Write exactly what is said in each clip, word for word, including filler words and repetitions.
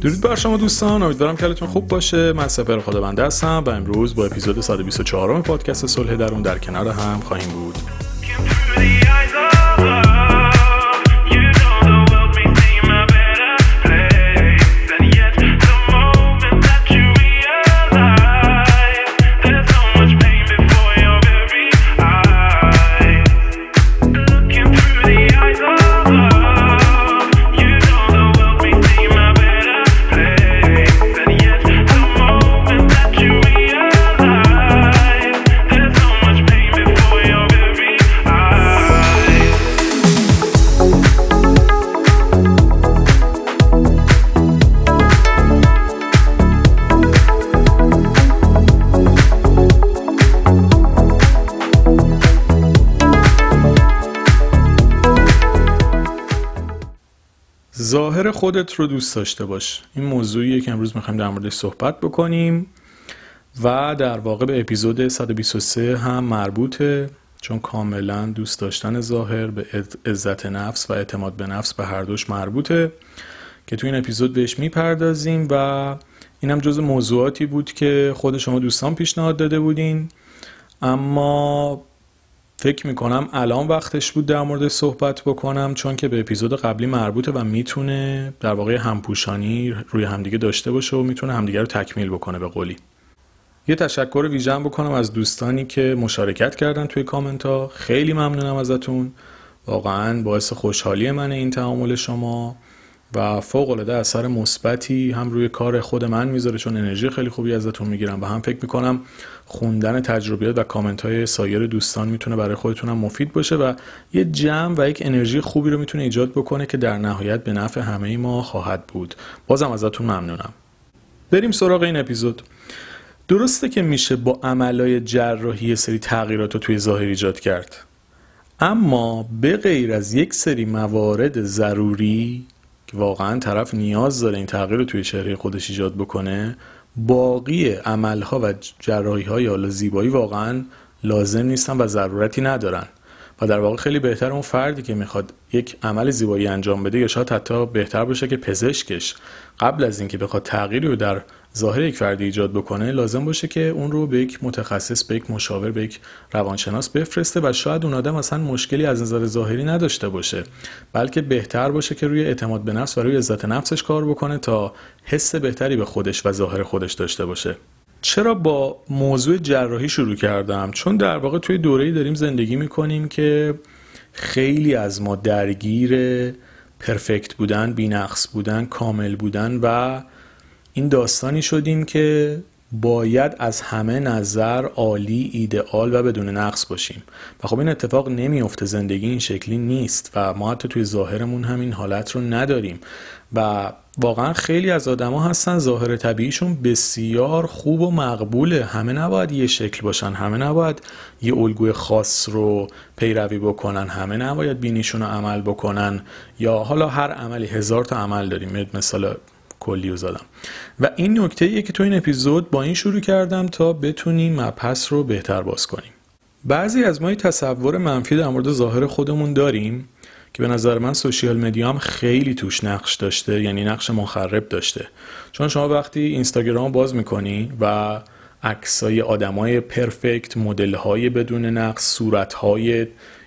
درود بر شما دوستان، امیدوارم که حالتون خوب باشه. من سپهر خدابنده هستم و امروز با اپیزود صد و بیست و چهار پادکست صلح درون در کنار هم خواهیم بود. ظاهر خودت رو دوست داشته باش. این موضوعیه که امروز میخوایم در موردش صحبت بکنیم و در واقع به اپیزود صد و بیست و سه هم مربوطه، چون کاملا دوست داشتن ظاهر به عزت نفس و اعتماد به نفس به هر دوش مربوطه که تو این اپیزود بهش میپردازیم و این هم جزو موضوعاتی بود که خود شما دوستان پیشنهاد داده بودین، اما فکر میکنم الان وقتش بود در مورد صحبت بکنم، چون که به اپیزود قبلی مربوطه و میتونه در واقع همپوشانی روی همدیگه داشته باشه و میتونه همدیگه رو تکمیل بکنه به قولی. یه تشکر ویژه بکنم از دوستانی که مشارکت کردن توی کامنت ها. خیلی ممنونم ازتون، واقعا باعث خوشحالی منه این تعامل شما و فوق العاده اثر مثبتی هم روی کار خود من میذاره، چون انرژی خیلی خوبی ازتون میگیرم و هم فکر میکنم خوندن تجربیات و کامنت های سایر دوستان میتونه برای خودتون هم مفید باشه و یه جمع و یک انرژی خوبی رو میتونه ایجاد بکنه که در نهایت به نفع همه ما خواهد بود. بازم ازتون ممنونم. بریم سراغ این اپیزود. درسته که میشه با عملای جراحی سری تغییرات رو توی ظاهر ایجاد کرد، اما به غیر از یک سری موارد ضروری واقعا طرف نیاز داره این تغییر رو توی چهره خودش ایجاد بکنه، باقی عملها و جراحی‌ها یا زیبایی واقعا لازم نیستن و ضرورتی ندارن و در واقع خیلی بهتر اون فردی که میخواد یک عمل زیبایی انجام بده یا شاید حتی بهتر باشه که پزشکش قبل از اینکه بخواد تغییری رو در ظاهر یک فردی ایجاد بکنه، لازم باشه که اون رو به یک متخصص، به یک مشاور، به یک روانشناس بفرسته و شاید اون آدم اصلا مشکلی از نظر ظاهری نداشته باشه، بلکه بهتر باشه که روی اعتماد به نفس و روی عزت نفسش کار بکنه تا حس بهتری به خودش و ظاهر خودش داشته باشه. چرا با موضوع جراحی شروع کردم؟ چون در واقع توی دوره‌ای داریم زندگی می‌کنیم که خیلی از ما درگیر پرفکت بودن، بی‌نقص بودن، کامل بودن و این داستانی شدیم که باید از همه نظر عالی، ایدئال و بدون نقص باشیم و خب این اتفاق نمیفته. زندگی این شکلی نیست و ما حتی توی ظاهرمون هم این حالت رو نداریم و واقعا خیلی از آدما هستن ظاهر طبیعیشون بسیار خوب و مقبوله، همه نباید یه شکل باشن، همه نباید یه الگوی خاص رو پیروی بکنن، همه نباید بینیشون رو عمل بکنن یا حالا هر عملی هزار تا عمل داریم، مثلا کلیو زدم. و این نکته ایه که تو این اپیزود با این شروع کردم تا بتونیم مبحث رو بهتر باز کنیم. بعضی از ما یه تصور منفی در مورد ظاهر خودمون داریم که به نظر من سوشیال مدیا هم خیلی توش نقش داشته، یعنی نقش مخرب داشته، چون شما وقتی اینستاگرام باز میکنی و عکسای آدمای پرفکت، مدل‌های بدون نقص، صورت‌های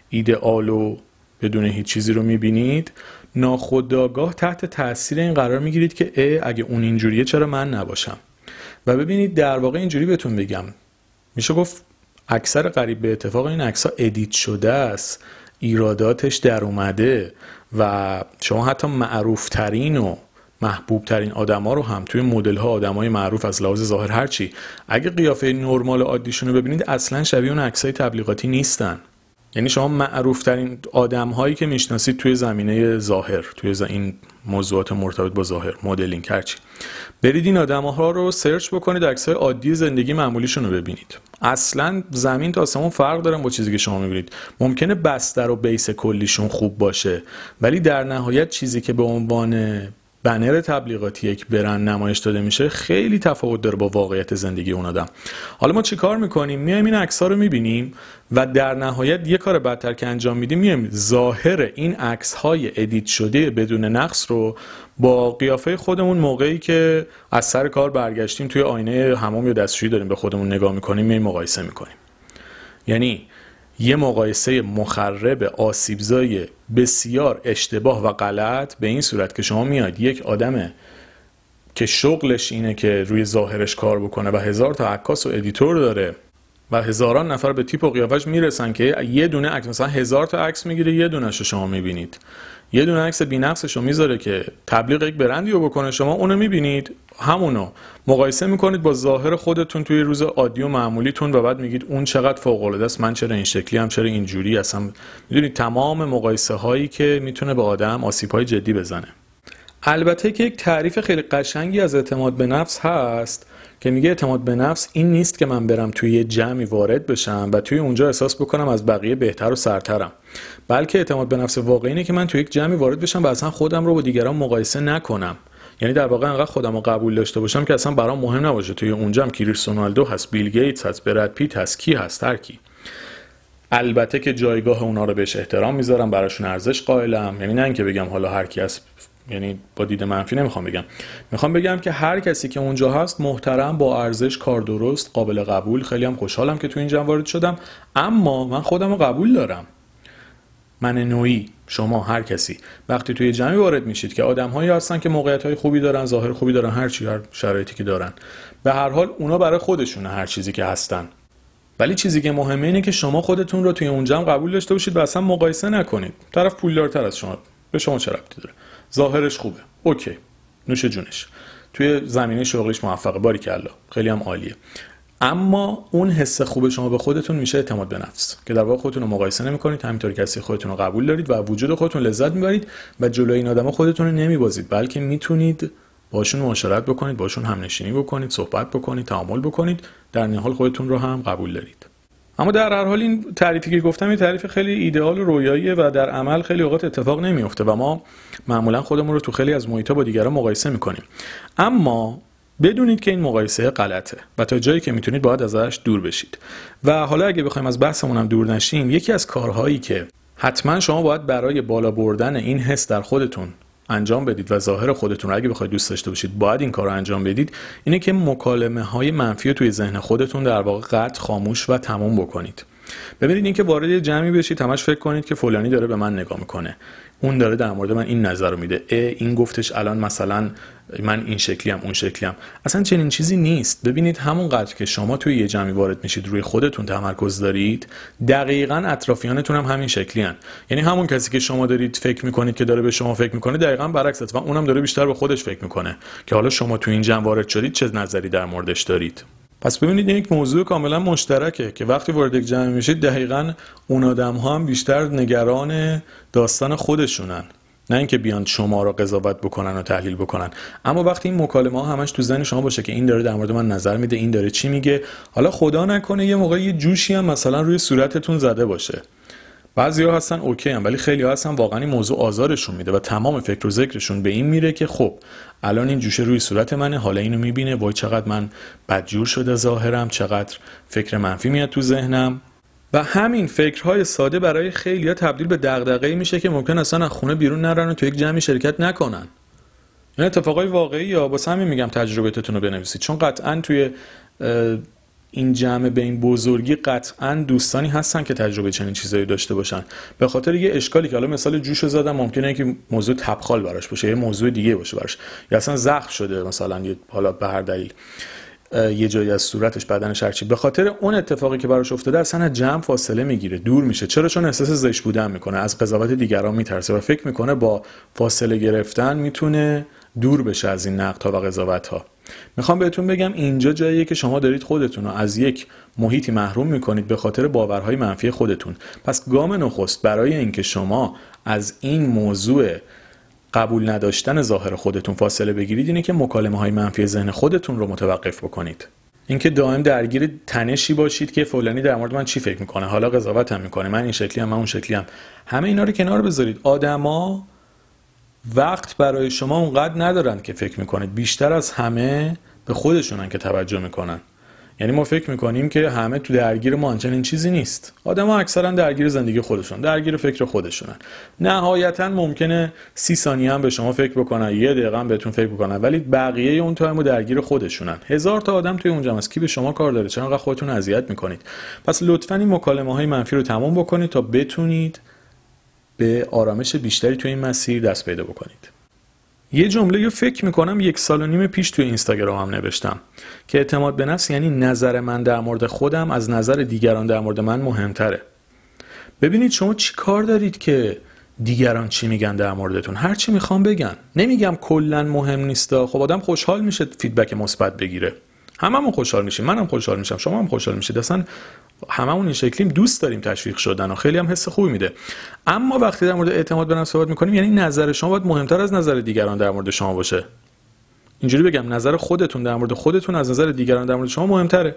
ایدئال و بدون هیچ چیزی رو میبینید، ناخودآگاه تحت تاثیر این قرار میگیرید که اه اگه اون اینجوریه چرا من نباشم. و ببینید در واقع اینجوری بهتون بگم، میشه گفت اکثر قریب به اتفاق این عکس‌ها ادیت شده است، ایراداتش در اومده و شما حتی معروفترین و محبوب ترین آدما رو هم توی مدل ها آدمای معروف از لحاظ ظاهر هرچی، اگه قیافه نرمال و عادیشون رو ببینید اصلا شبیه اون عکس‌های تبلیغاتی نیستن. یعنی شما معروفترین آدم هایی که میشناسید توی زمینه ظاهر، توی این موضوعات مرتبط با ظاهر، مدلینگ، هرچی، برید این آدم ها رو سرچ بکنید، عکس‌های عادی زندگی معمولیشون رو ببینید، اصلا زمین تا آسمون فرق دارن با چیزی که شما میبینید. ممکنه بستر و بیس کلیشون خوب باشه ولی در نهایت چیزی که به عنوان بنر تبلیغاتی یک برند نمایش داده میشه خیلی تفاوت داره با واقعیت زندگی اون آدم. حالا ما چیکار میکنیم؟ میایم این عکس‌ها رو میبینیم و در نهایت یه کار بدتر که انجام میدیم، میایم ظاهر این عکس‌های ادیت شده بدون نقص رو با قیافه خودمون موقعی که از سر کار برگشتیم توی آینه حمام یا دستشویی داریم به خودمون نگاه میکنیم میایم مقایسه میکنیم. یعنی یه مقایسه مخرب آسیبزای بسیار اشتباه و غلط به این صورت که شما میاد یک آدم که شغلش اینه که روی ظاهرش کار بکنه و هزار تا عکاس و ادیتور داره و هزاران نفر به تیپ و قیافش میرسن که یه دونه عکس، مثلا هزار تا عکس میگیره یه دونه شو شما میبینید، یه دونه عکس بی‌نقصشو میذاره که تبلیغ یک برندی رو بکنه، شما اونو میبینید، همونو مقایسه میکنید با ظاهر خودتون توی روز عادی و معمولیتون و بعد میگید اون چقدر فوق‌العاده است، من چرا این شکلی ام، چرا اینجوری هستم. میدونید تمام مقایسه هایی که میتونه به آدم آسیب‌های جدی بزنه. البته که یک تعریف خیلی قشنگی از اعتماد به نفس هست که میگه اعتماد به نفس این نیست که من برم توی یه جمعی وارد بشم و توی اونجا احساس بکنم از بقیه بهتر و سرترم، بلکه اعتماد به نفس واقعی اینه که من توی یک جمعی وارد بشم و اصلا خودم رو با دیگران مقایسه نکنم. یعنی در واقع انقدر خودم رو قبول داشته باشم که اصلا برام مهم نباشه توی اون جمع کریستیانو رونالدو هست، بیل گیتس هست، براد پیت هست، کی هست، هر کی. البته که جایگاه اونا رو بهش احترام میذارم، براشون ارزش قائلم. یعنی نه اینکه بگم حالا هر کی هست، یعنی با دید منفی نمیخوام بگم، میخوام بگم که هر کسی که اونجا هست محترم، با ارزش، کار درست، قابل قبول. خیلی هم خوشحالم که تو این جمع وارد شدم، اما من خودم رو قبول دارم. من نوعی، شما، هر کسی وقتی توی جمعی وارد میشید که آدم‌هایی هستن که موقعیت‌های خوبی دارن، ظاهر خوبی دارن، هر چی، هر شرایطی که دارن، به هر حال اونا برای خودشونه هر چیزی که هستن، ولی چیزی که مهمه اینه که شما خودتون رو توی اون جمع قبول داشته باشید و اصلا مقایسه نکنید. طرف پولدارتر از شما، به شما چه ربطی داره؟ ظاهرش خوبه، اوکی، نوش جونش، توی زمینه شغلیش موفقه، باریکالله، خیلی هم عالیه، اما اون حس خوب شما به خودتون میشه اعتماد به نفس که در واقع خودتون رو مقایسه نمی‌کنید، همینطوری که خودتون رو قبول دارید و وجود خودتون لذت می‌برید و جلوی این آدما خودتون رو نمی‌بازید، بلکه میتونید باشون معاشرت بکنید، باشون همنشینی بکنید، صحبت بکنید، تعامل بکنید، در نهایت خودتون رو هم قبول دارید. اما در هر حال این تعریفی که گفتم یه تعریف خیلی ایدئال و رویاییه و در عمل خیلی اوقات اتفاق نمی‌افته و ما معمولا خودمون رو تو خیلی از محیط‌ها با دیگران مقایسه می‌کنیم. اما بدونید که این مقایسه غلطه و تا جایی که میتونید باید ازش دور بشید. و حالا اگه بخوایم از بحثمون هم دور نشیم، یکی از کارهایی که حتما شما باید برای بالا بردن این حس در خودتون انجام بدید و ظاهر خودتون رو اگه بخواید دوست داشته باشید باید این کار رو انجام بدید، اینه که مکالمه‌های منفی رو توی ذهن خودتون در واقع قطع، خاموش و تمام بکنید. ببینید اینکه وارد یه جمعی بشید، همش فکر کنید که فلانی داره به من نگاه میکنه، اون داره در مورد من این نظر رو میده، این گفتش الان مثلا من این شکلیم، اون شکلیم. اصلا چنین چیزی نیست. ببینید همونقدر که شما توی یه جمعی وارد میشید روی خودتون تمرکز دارید، دقیقاً اطرافیانتون هم همین شکلیان. یعنی همون کسی که شما دارید فکر میکنید که داره به شما فکر میکنه، دقیقاً برعکسه و اونم داره بیشتر به خودش فکر میکنه که حالا شما توی این جمع وارد شدید چه نظری در موردش دارید. پس ببینید این یک موضوع کاملا مشترکه که وقتی وارد یک جمع میشید دقیقاً اون آدم‌ها هم بیشتر نگران داستان خودشونن، نه اینکه بیان شما رو قضاوت بکنن و تحلیل بکنن. اما وقتی این مکالمه ها همش تو ذهن شما باشه که این داره در مورد من نظر میده، این داره چی میگه، حالا خدا نکنه یه موقع یه جوشی هم مثلا روی صورتتون زده باشه. بعضیا هستن اوکی هم، ولی خیلی‌ها هستن واقعاً این موضوع آزارشون میده و تمام فکر و ذکرشون به این میره که خب الان این جوشه روی صورت منه، حالا اینو میبینه، وای چقدر من بدجور شده ظاهرم، چقدر فکر منفی میاد تو ذهنم. و همین فکرهای ساده برای خیلی‌ها تبدیل به دغدغه‌ای میشه که ممکن اصلا از خونه بیرون نرن و تو یک جمعی شرکت نکنن. این اتفاقای واقعیه. واسه همین میگم تجربه‌تون رو بنویسید، چون قطعاً توی این جمع به این بزرگی قطعاً دوستانی هستن که تجربه چنین چیزایی داشته باشن. به خاطر یه اشکالی که حالا مثال جوشو زدم، ممکنه که موضوع تبخال براش باشه، یه موضوع دیگه باشه براش، یا اصلا زخم شده مثلا، یه حالا به هر دلیل یه جایی از صورتش، بدنش، هرچی، به خاطر اون اتفاقی که براش افتاده اصلا جمع فاصله میگیره، دور میشه. چرا؟ چون احساس زشت بودن میکنه، از قضاوت دیگران میترسه و فکر میکنه با فاصله گرفتن میتونه دور بشه از این نقدها و قضاوتها. میخوام بهتون بگم اینجا جاییه که شما دارید خودتون رو از یک محیطی محروم میکنید به خاطر باورهای منفی خودتون. پس گام نخست برای اینکه شما از این موضوع قبول نداشتن ظاهر خودتون فاصله بگیرید اینه که مکالمه های منفی ذهن خودتون رو متوقف بکنید. اینکه دائم درگیر تنشی باشید که فلانی در مورد من چی فکر میکنه، حالا قضاوتم میکنه، من این شکلی ام، من اون شکلی ام، همه اینا رو کنار بذارید. آدما وقت برای شما اونقدر ندارن که فکر میکنید. بیشتر از همه به خودشونن که توجه میکنن. یعنی ما فکر میکنیم که همه تو درگیر ما، آنچنین چیزی نیست. آدم‌ها اکثرا درگیر زندگی خودشون، درگیر فکر خودشونن. نهایتا ممکنه سی ثانیه هم به شما فکر بکنن، یه دقیقه هم بهتون فکر بکنن، ولی بقیه اون تایمو درگیر خودشونن. هزار تا آدم توی اونجا هست، کی به شما کار داره؟ چرا انقدر خودتون اذیت میکنید؟ پس لطفاً این مکالمه‌های منفی رو تمام بکنید تا بتونید به آرامش بیشتری توی این مسیر دست پیدا بکنید. یه جمله رو فکر میکنم یک سال و نیم پیش توی اینستاگرام هم نوشتم که اعتماد به نفس یعنی نظر من در مورد خودم از نظر دیگران در مورد من مهمتره. ببینید شما چی کار دارید که دیگران چی میگن در موردتون؟ هر چی میخوام بگن. نمیگم کلا مهم نیستا. خب آدم خوشحال میشه فیدبک مثبت بگیره. هممون خوشحال میشیم، منم خوشحال میشم، شما هم خوشحال میشید. اصلا هممون این شکلیم، دوست داریم تشویق شدن و خیلی هم حس خوبی میده. اما وقتی در مورد اعتماد به نفس صحبت میکنیم، یعنی نظر شما باید مهمتر از نظر دیگران در مورد شما باشه. اینجوری بگم، نظر خودتون در مورد خودتون از نظر دیگران در مورد شما مهمتره.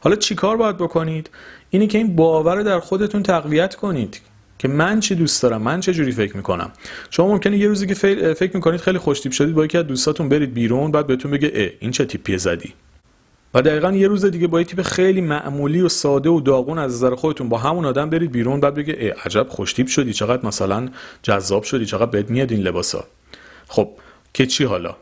حالا چیکار باید بکنید؟ اینی که این باور رو در خودتون تقویت کنید که من چی دوست دارم، من چه جوری فکر میکنم. شما ممکنه یه روزی که فکر میکنید خیلی خوش تیپ شدید، با یکی از دوستاتون برید بیرون، بعد بهتون بگه اه این چه تیپی زدی. و دقیقاً یه روز دیگه با یه تیپ خیلی معمولی و ساده و داغون از نظر خودتون با همون آدم برید بیرون، بعد بگه ای عجب خوش تیپ شدی، چقدر مثلا جذاب شدی، چقدر بهت میاد این لباسا. خب که چی حالا؟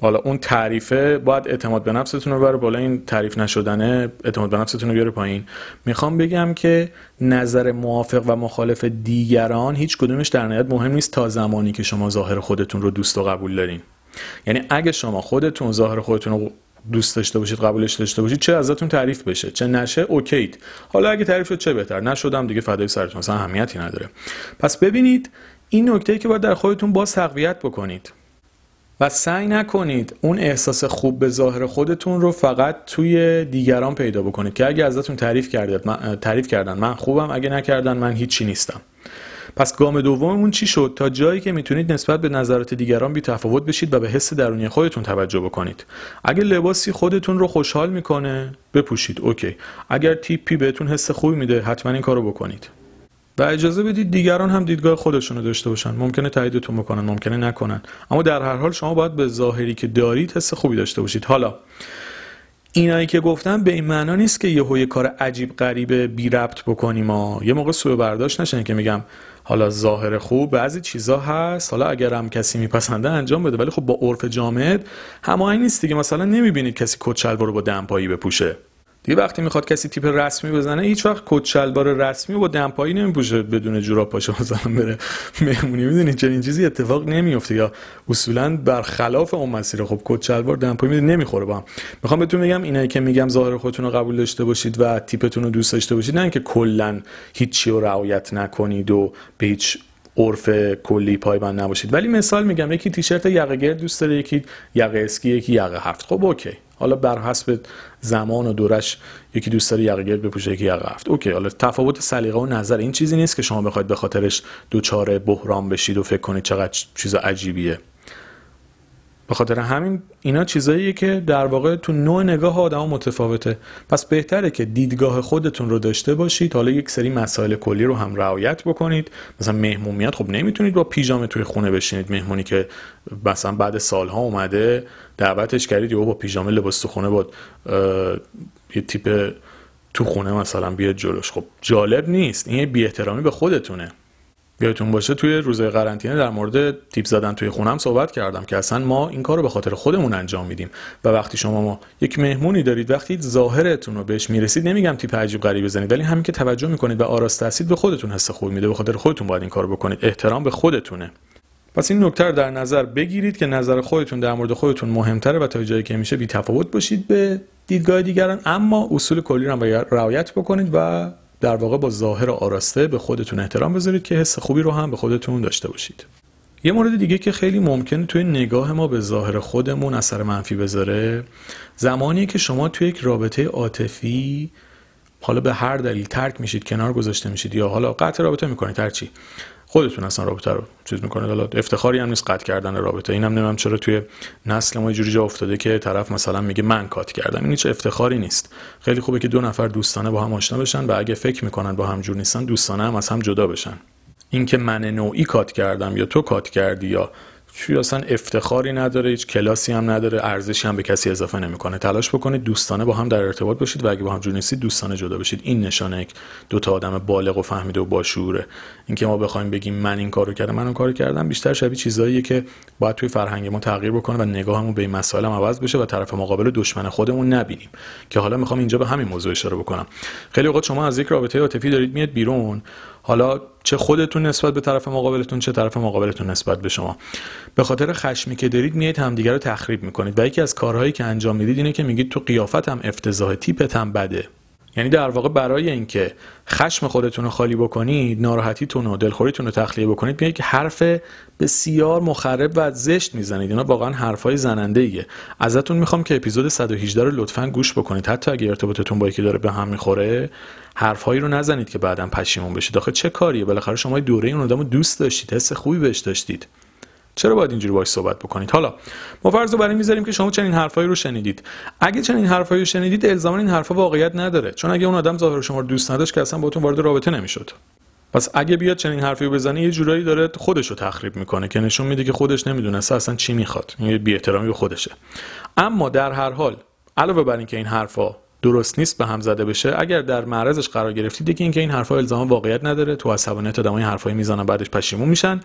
حالا اون تعریفه باید اعتماد به نفستون رو ببره بالا، این تعریف نشدنه اعتماد به نفستون رو بیاره پایین. میخوام بگم که نظر موافق و مخالف دیگران هیچ کدومش در نهایت مهم نیست تا زمانی که شما ظاهر خودتون رو دوست و قبول دارین. یعنی اگه شما خودتون ظاهر خودتون رو دوست داشته باشید، قبولش داشته باشید، چه ازتون تعریف بشه چه نشه اوکیید. حالا اگه تعریف شد چه بهتر، نشدم دیگه فدای سرتون، اصلا اهمیتی نداره. پس ببینید این نکته‌ای که باید در خودتون باز تقویت بکنید و سعی نکنید اون احساس خوب به ظاهر خودتون رو فقط توی دیگران پیدا بکنید که اگه ازتون تعریف کردید من تعریف کردن من خوبم، اگه نکردن من هیچی نیستم. پس گام دوممون چی شد؟ تا جایی که میتونید نسبت به نظرات دیگران بی تفاوت بشید و به حس درونی خودتون توجه بکنید. اگه لباسی خودتون رو خوشحال میکنه بپوشید، اوکی. اگر تیپی بهتون حس خوبی میده حتما این کارو بکنید و اجازه بدید دیگران هم دیدگاه خودشونو داشته باشن. ممکنه تاییدتون بکنن، ممکنه نکنن، اما در هر حال شما باید به ظاهری که دارید حس خوبی داشته باشید. حالا اینایی که گفتم به این معنا نیست که یهو یه کار عجیب غریب بی ربط بکنیم. ما یه موقع سوء برداشت نشه که میگم حالا ظاهر خوب بعضی چیزا هست، حالا اگر هم کسی میپسنده انجام بده، ولی خب با عرف جامعه هماهنگ نیست دیگه. مثلا نمیبینید کسی کت شلوار رو با دمپایی بپوشه دیگه. وقتی میخواد کسی تیپ رسمی بزنه هیچ وقت کت شلوار رسمی با دمپایی نمیپوشه، بدون جوراب پاشه مثلا بره مهمونی. میدونید چنین چیزی اتفاق نمیفته یا اصولا برخلاف اون مسیر. خب کت شلوار دمپایی نمیخوره با هم. میخوام بهتون بگم اینایی که میگم ظاهر خودتون رو قبول داشته باشید و تیپتون رو دوست داشته باشید، نه اینکه کلا هیچی رو رعایت نکنید و به هیچ عرف کلی پایبند نباشید. ولی مثال میگم، یکی تیشرت یقه گرد دوست داره، یکی یقه اسکی، یکی یقه هفت. خب اوکی، حالا بر حسب زمان و دورش یکی دوست داره یقه گرد بپوشه، یکی یقه هفت. اوکی، حالا تفاوت سلیقه و نظر این چیزی نیست که شما بخواید به خاطرش دوچاره بحران بشید و فکر کنید چقدر چیز عجیبیه. به خاطر همین اینا چیزاییه که در واقع تو نوع نگاه آدم‌ها متفاوته. پس بهتره که دیدگاه خودتون رو داشته باشید. حالا یک سری مسائل کلی رو هم رعایت بکنید. مثلا مهمون میاد، خب نمیتونید با پیژامه توی خونه بشینید. مهمونی که مثلا بعد سالها اومده دعوتش کردید یا با پیژامه لباس تو خونه با یه تیپ تو خونه مثلا بیاد جلوش، خب جالب نیست. این بی‌احترامی به خودتونه. یادتون باشه توی روزهای قرنطینه در مورد تیپ زدن توی خونم صحبت کردم که اصلا ما این کار رو به خاطر خودمون انجام میدیم. و وقتی شما ما یک مهمونی دارید، وقتی ظاهرتون رو بهش میرسید، نمیگم تیپ عجیب غریب بزنید، ولی همین که توجه میکنید و آراسته هستید به خودتون حس خوبی میده. به خاطر خودتون باید این کار رو بکنید. احترام به خودتونه. پس این نکته رو در نظر بگیرید که نظر خودتون در مورد خودتون مهمتره و تا جایی که میشه بی تفاوت باشید به دیدگاه دیگران، اما اصول کلی رو رعایت بکنید و در واقع با ظاهر آراسته به خودتون احترام بذارید که حس خوبی رو هم به خودتون داشته باشید. یه مورد دیگه که خیلی ممکنه توی نگاه ما به ظاهر خودمون اثر منفی بذاره، زمانی که شما توی یک رابطه عاطفی حالا به هر دلیل ترک میشید، کنار گذاشته میشید یا حالا قطع رابطه میکنید، هر چی خودتون اصلا رابطه رو چیز میکنید. حالا افتخاری هم نیست قطع کردن رابطه. اینم نمیدونم چرا توی نسل ما یه جوری جا افتاده که طرف مثلا میگه من کات کردم. این هیچ افتخاری نیست. خیلی خوبه که دو نفر دوستانه با هم آشنا بشن و اگه فکر میکنن با هم جور نیستن دوستانه هم از هم جدا بشن. اینکه من نوعی کات کردم یا تو کات کردی یا چی اصلا افتخاری نداره، هیچ کلاسی هم نداره، ارزشی هم به کسی اضافه نمیکنه. تلاش بکنید دوستانه با هم در ارتباط باشید و اگه با هم جور نیستید دوستانه جدا بشید. این نشانه یک دو تا آدم بالغ و فهمیده و با شعوره. اینکه ما بخوایم بگیم من این کارو کردم، من اون کارو کردم، بیشتر شبیه چیزاییه که باید توی فرهنگ ما تغییر بکنه و نگاهمون به این مسائل عوض بشه و طرف مقابل دشمن خودمون نبینیم. که حالا میخوام اینجا به همین موضوع اشاره بکنم. خیلی وقت شما از یک رابطه عاطفی دارید میاد بیرون، حالا چه خودتون نسبت به طرف مقابلتون چه طرف مقابلتون نسبت به شما، به خاطر خشمی که دارید میایید همدیگه رو تخریب میکنید. و یکی از کارهایی که انجام میدید اینه که میگید تو قیافتم افتضاح، تیپتم بده. یعنی در واقع برای اینکه خشم خودتون رو خالی بکنید، ناراحتیتون و دلخوریتون رو تخلیه بکنید، میگید که حرف بسیار مخرب و زشت میزنید. اینا واقعا حرفای زننده ایه. ازتون میخوام که اپیزود صد و هجده رو لطفاً گوش بکنید. حتی اگه ارتباطتون با یکی داره به هم میخوره، حرفهایی رو نزنید که بعداً پشیمون بشید. آخه چه کاریه؟ بالاخره شما دوره اون آدمو دوست داشتید، حس خوبی بهش داشتید. چرا باید اینجوری باهاش صحبت بکنید؟ حالا ما فرض رو بر این می‌ذاریم که شما چنین حرفایی رو شنیدید. اگه چنین حرفایی رو شنیدید، الزاما این حرفا واقعیت نداره، چون اگه اون آدم ظاهر شما رو دوست نداشت که اصلا باهاتون وارد رابطه نمی‌شد. پس اگه بیاد چنین حرفی رو بزنه، یه جورایی داره خودش رو تخریب میکنه که نشون میده که خودش نمیدونه اصلا چی میخواد. یه بی‌احترامی به خودشه. اما در هر حال علاوه بر اینکه این حرفا درست نیست به هم زده بشه، اگر در معرضش قرار گرفتید دیگه اینکه این حرفا الزاما واقعیت نداره، تو عصبانیت آدمای حرفایی میزنن بعدش پشیمون میشن.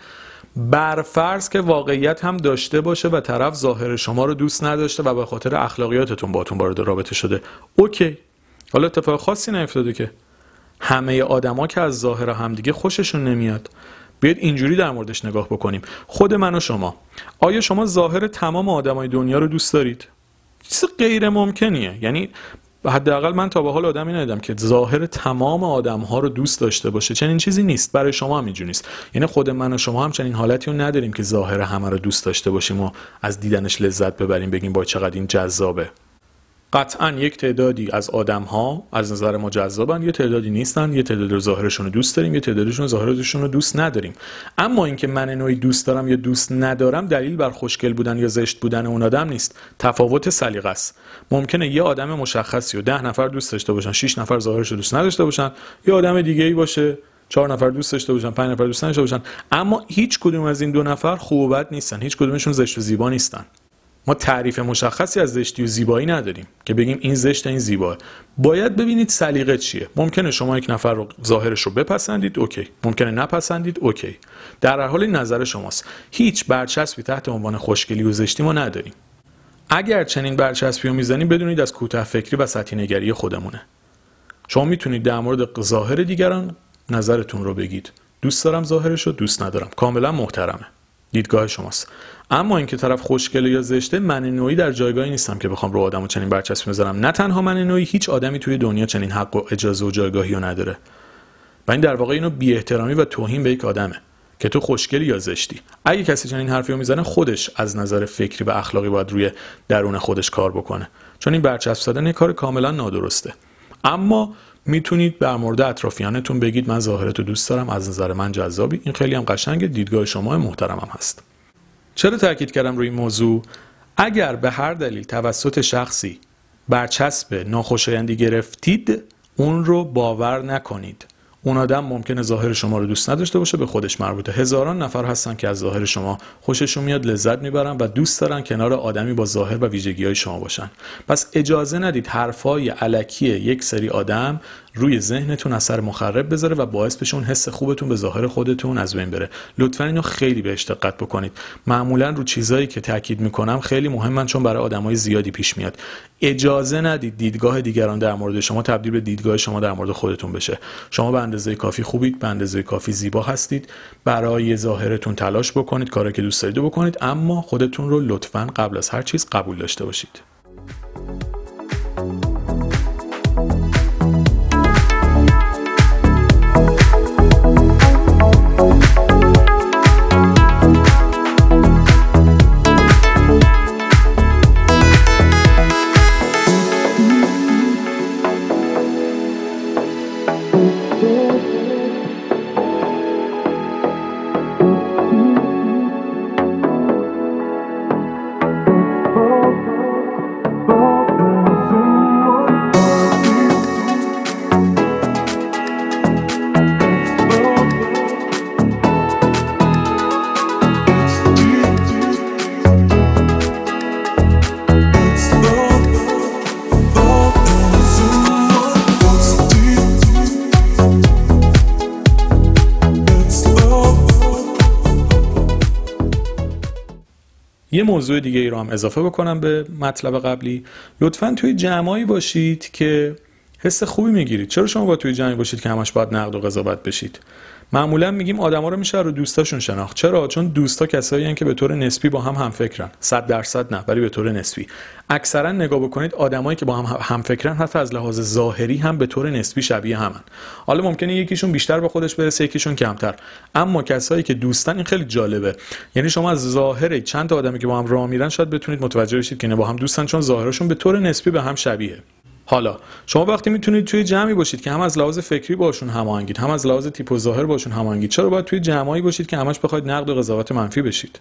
برفرض که واقعیت هم داشته باشه و طرف ظاهر شما رو دوست نداشته و به خاطر اخلاقیاتتون باهاتون وارد رابطه شده، اوکی، حالا اتفاق خاصی نیفتاده که همه آدما که از ظاهر همدیگه خوششون نمیاد. بیاید اینجوری در موردش نگاه بکنیم. خود من و شما، آیا شما ظاهر تمام آدمای دنیا رو دوست دارید؟ چیز غیر ممکنیه. یعنی حداقل من تا به حال آدمی ندیدم که ظاهر تمام آدم‌ها رو دوست داشته باشه. چنین چیزی نیست. برای شما هم اینجوری نیست. یعنی خود من و شما هم چنین حالتی رو نداریم که ظاهر همه رو دوست داشته باشیم و از دیدنش لذت ببریم، بگیم با چقدر این جذابه. قطعاً یک تعدادی از آدم‌ها از نظر ما جذابن، یه تعدادی نیستن، یه تعدادی رو ظاهرشون رو دوست داریم، یه تعدادیشون ظاهرشون رو دوست نداریم. اما اینکه من نوعی دوست دارم یا دوست ندارم دلیل بر خوشگل بودن یا زشت بودن اون آدم نیست. تفاوت سلیقه است. ممکنه یه آدم مشخصی و ده نفر دوست داشته باشن، شش نفر ظاهرش رو دوست نداشته باشن، یه آدم دیگه‌ای باشه چهار نفر دوست داشته باشن، پنج نفر دوست نداشته باشن، اما هیچ کدوم از این دو نفر خوب و بد نیستن، هیچ کدومشون زشت و زیبا نیستن. ما تعریف مشخصی از زشتی و زیبایی نداریم که بگیم این زشته این زیباه. باید ببینید سلیقه چیه. ممکنه شما یک نفر رو ظاهرش رو بپسندید، اوکی، ممکنه نپسندید، اوکی، در هر حال این نظر شماست. هیچ برچسبی تحت عنوان خوشگلی و زشتی ما نداریم. اگر چنین برچسبی رو میزنیم، بدونید از کوتاه فکری و سطحی نگری خودمونه. شما میتونید در مورد ظاهر دیگران نظرتون رو بگید، دوست دارم ظاهرش رو، دوست ندارم، کاملا محترمه، دیدگاه شماست. اما اینکه طرف خوشگله یا زشته، من نوعی در جایگاهی نیستم که بخوام رو آدمو چنین برچسب بزنم. نه تنها من نوعی، هیچ آدمی توی دنیا چنین حق و اجازه و جایگاهی رو نداره. و این در واقع اینو بی‌احترامی و توهین به یک آدمه که تو خوشگلی یا زشتی. اگه کسی چنین حرفی رو میزنه، خودش از نظر فکری و اخلاقی باید روی درون خودش کار بکنه، چون این برچسب زدن کار کاملا نادرسته. اما میتونید در مورد اطرافیانتون بگید من ظاهرت رو دوست دارم، از نظر من جذابی. این خیلی هم قشنگه، دیدگاه شما محترمم هست. چرا تاکید کردم روی این موضوع؟ اگر به هر دلیل توسط شخصی برچسب ناخوشایندی گرفتید، اون رو باور نکنید. اون آدم ممکنه ظاهر شما رو دوست نداشته باشه، به خودش مربوطه. هزاران نفر هستن که از ظاهر شما خوششون میاد، لذت میبرن و دوست دارن کنار آدمی با ظاهر و ویژگی‌های شما باشن. پس اجازه ندید حرفای الکی یک سری آدم روی ذهنتون اثر مخرب بذاره و باعث بشه اون حس خوبتون به ظاهر خودتون از بین بره. لطفاً اینو خیلی بهش دقت بکنید. معمولاً رو چیزایی که تاکید میکنم خیلی مهمن، چون برای آدمای زیادی پیش میاد. اجازه ندید دیدگاه دیگران در مورد شما تبدیل به دیدگاه شما در مورد خودتون بشه. شما به اندازه کافی خوبید، به اندازه کافی زیبا هستید. برای ظاهرتون تلاش بکنید، کاری که دوست دارید بکنید، اما خودتون رو لطفاً قبل از هر چیز قبول داشته باشید. یه موضوع دیگه ای رو هم اضافه بکنم به مطلب قبلی، لطفاً توی جمعایی باشید که حس خوبی میگیرید. چرا شما با توی جمعی باشید که همش باید نقد و قضاوت بشید؟ معمولا میگیم آدما رو میشه رو دوستاشون شناخت. چرا؟ چون دوستا کسایی هستن که به طور نسبی با هم همفکرن. صد درصد نه، ولی به طور نسبی. اکثرا نگاه بکنید آدمایی که با هم همفکرن حتی از لحاظ ظاهری هم به طور نسبی شبیه همن. حالا ممکنه یکیشون بیشتر به خودش برسه، یکیشون کمتر. اما کسایی که دوستن این خیلی جالبه. یعنی شما از ظاهر چند تا آدمی که با هم راه میرن شاید بتونید متوجه بشید که نه با هم دوستن، چون ظاهرشون به طور نسبی به هم شبیه. حالا شما وقتی میتونید توی جمعی باشید که هم از لحاظ فکری باشون هماهنگید، هم از لحاظ تیپ و ظاهر باشون هماهنگید، چرا باید توی جمعی باشید که همش بخواید نقد و قضاوت منفی بشید؟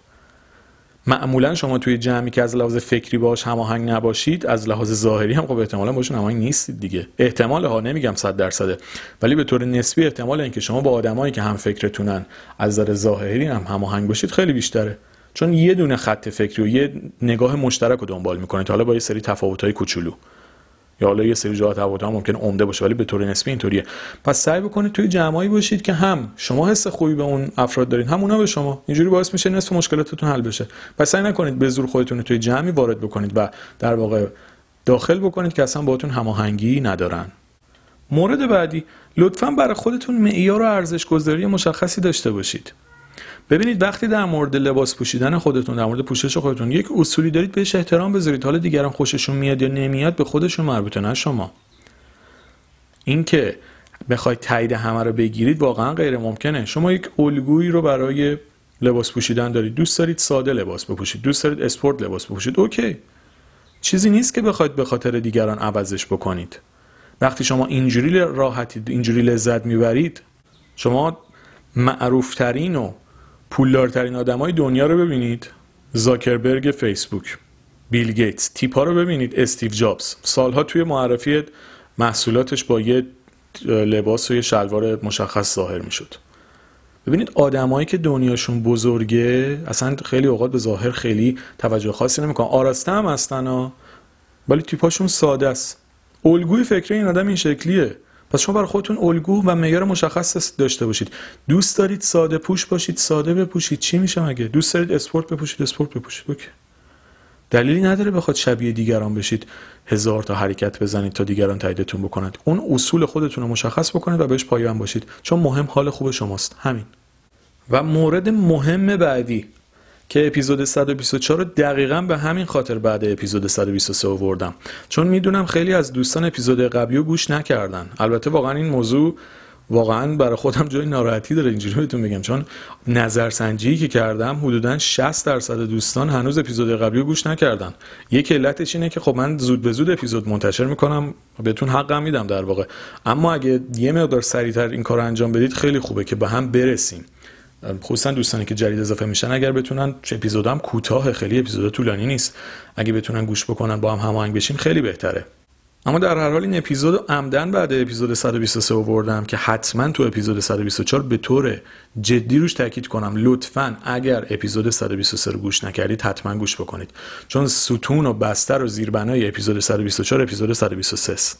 معمولا شما توی جمعی که از لحاظ فکری باش هماهنگ نباشید، از لحاظ ظاهری هم خب احتمالاً باشون هماهنگ نیستید دیگه. احتمال ها، نمیگم صد درصده، ولی به طور نسبی احتمال اینکه شما با آدمایی که هم فکرتونن از نظر ظاهری هم هماهنگ باشید خیلی بیشتره، چون یه دونه خط فکری و یه نگاه مشترک رو دنبال می‌کنید، حالا با یه سری تفاوت‌های کوچولو یا حالا یه سری جهات تفاوت هم ممکنه عمده باشه، ولی به طور نسبی اینطوریه. پس سعی بکنید توی جمعایی باشید که هم شما حس خوبی به اون افراد دارین، هم اونا به شما. اینجوری باعث میشه نصف مشکلاتتون حل بشه. پس سعی نکنید به زور خودتون رو توی جمعی وارد بکنید و در واقع داخل بکنید که اصلا باهاتون هماهنگی ندارن. مورد بعدی، لطفاً برای خودتون معیار و ارزش‌گذاری مشخصی داشته باشید. ببینید وقتی در مورد لباس پوشیدن خودتون، در مورد پوشش خودتون یک اصولی دارید، بهش احترام بذارید. حالا دیگران خوششون میاد یا نمیاد به خودشون مربوطه، نه شما. اینکه بخواید تایید همه رو بگیرید واقعا غیر ممکنه. شما یک الگویی رو برای لباس پوشیدن دارید. دوست دارید ساده لباس بپوشید، دوست دارید اسپورت لباس بپوشید، اوکی. چیزی نیست که بخواید به خاطر دیگران عوضش بکنید. وقتی شما اینجوری راحتید، اینجوری لذت میبرید، شما معروف‌ترین و پولدارترین آدمای دنیا رو ببینید، زاکربرگ فیسبوک، بیل گیتس، تیپا رو ببینید، استیو جابز سالها توی معرفی محصولاتش با یه لباس و یه شلوار مشخص ظاهر میشد. ببینید آدمایی که دنیاشون بزرگه اصلا خیلی اوقات به ظاهر خیلی توجه خاصی نمیکنن، آراسته هم هستن، ولی تیپاشون ساده است. الگوی فکری این آدم این شکلیه. پس شما برای خودتون الگو و معیار مشخص داشته باشید. دوست دارید ساده پوش باشید، ساده بپوشید، چی میشه مگه؟ دوست دارید اسپورت بپوشید، اسپورت بپوشید، اوکی. دلیلی نداره بخواد شبیه دیگران بشید، هزار تا حرکت بزنید تا دیگران تاییدتون بکنند. اون اصول خودتون رو مشخص بکنید و بهش پایبند باشید، چون مهم حال خوب شماست، همین. و مورد مهم بعدی که اپیزود صد و بیست و چهار دقیقاً به همین خاطر بعد اپیزود صد و بیست و سه آوردم، چون میدونم خیلی از دوستان اپیزود قبلی رو گوش نکردن. البته واقعاً این موضوع واقعاً برای خودم جای ناراحتی داره، اینجوری بهتون بگم، چون نظرسنجی که کردم حدوداً شصت درصد دوستان هنوز اپیزود قبلی رو گوش نکردن. یک علتش اینه که خب من زود به زود اپیزود منتشر میکنم، بهتون حقم میدم در واقع، اما اگه یه مقدار سریعتر این کارو انجام بدید خیلی خوبه که به هم برسیم. خصوصا دوستانی که جدید اضافه میشن اگر بتونن، چه اپیزودام کوتاه، خیلی اپیزود طولانی نیست، اگه بتونن گوش بکنن با هم هماهنگ بشیم خیلی بهتره. اما در هر حال این اپیزودو عمدن بعد اپیزود صد و بیست و سه آوردم که حتما تو اپیزود صد و بیست و چهار به طور جدی روش تاکید کنم. لطفاً اگر اپیزود صد و بیست و سه رو گوش نکردید حتما گوش بکنید، چون ستون و بستر و زیربنای اپیزود صد و بیست و چهار اپیزود صد و بیست و سه است.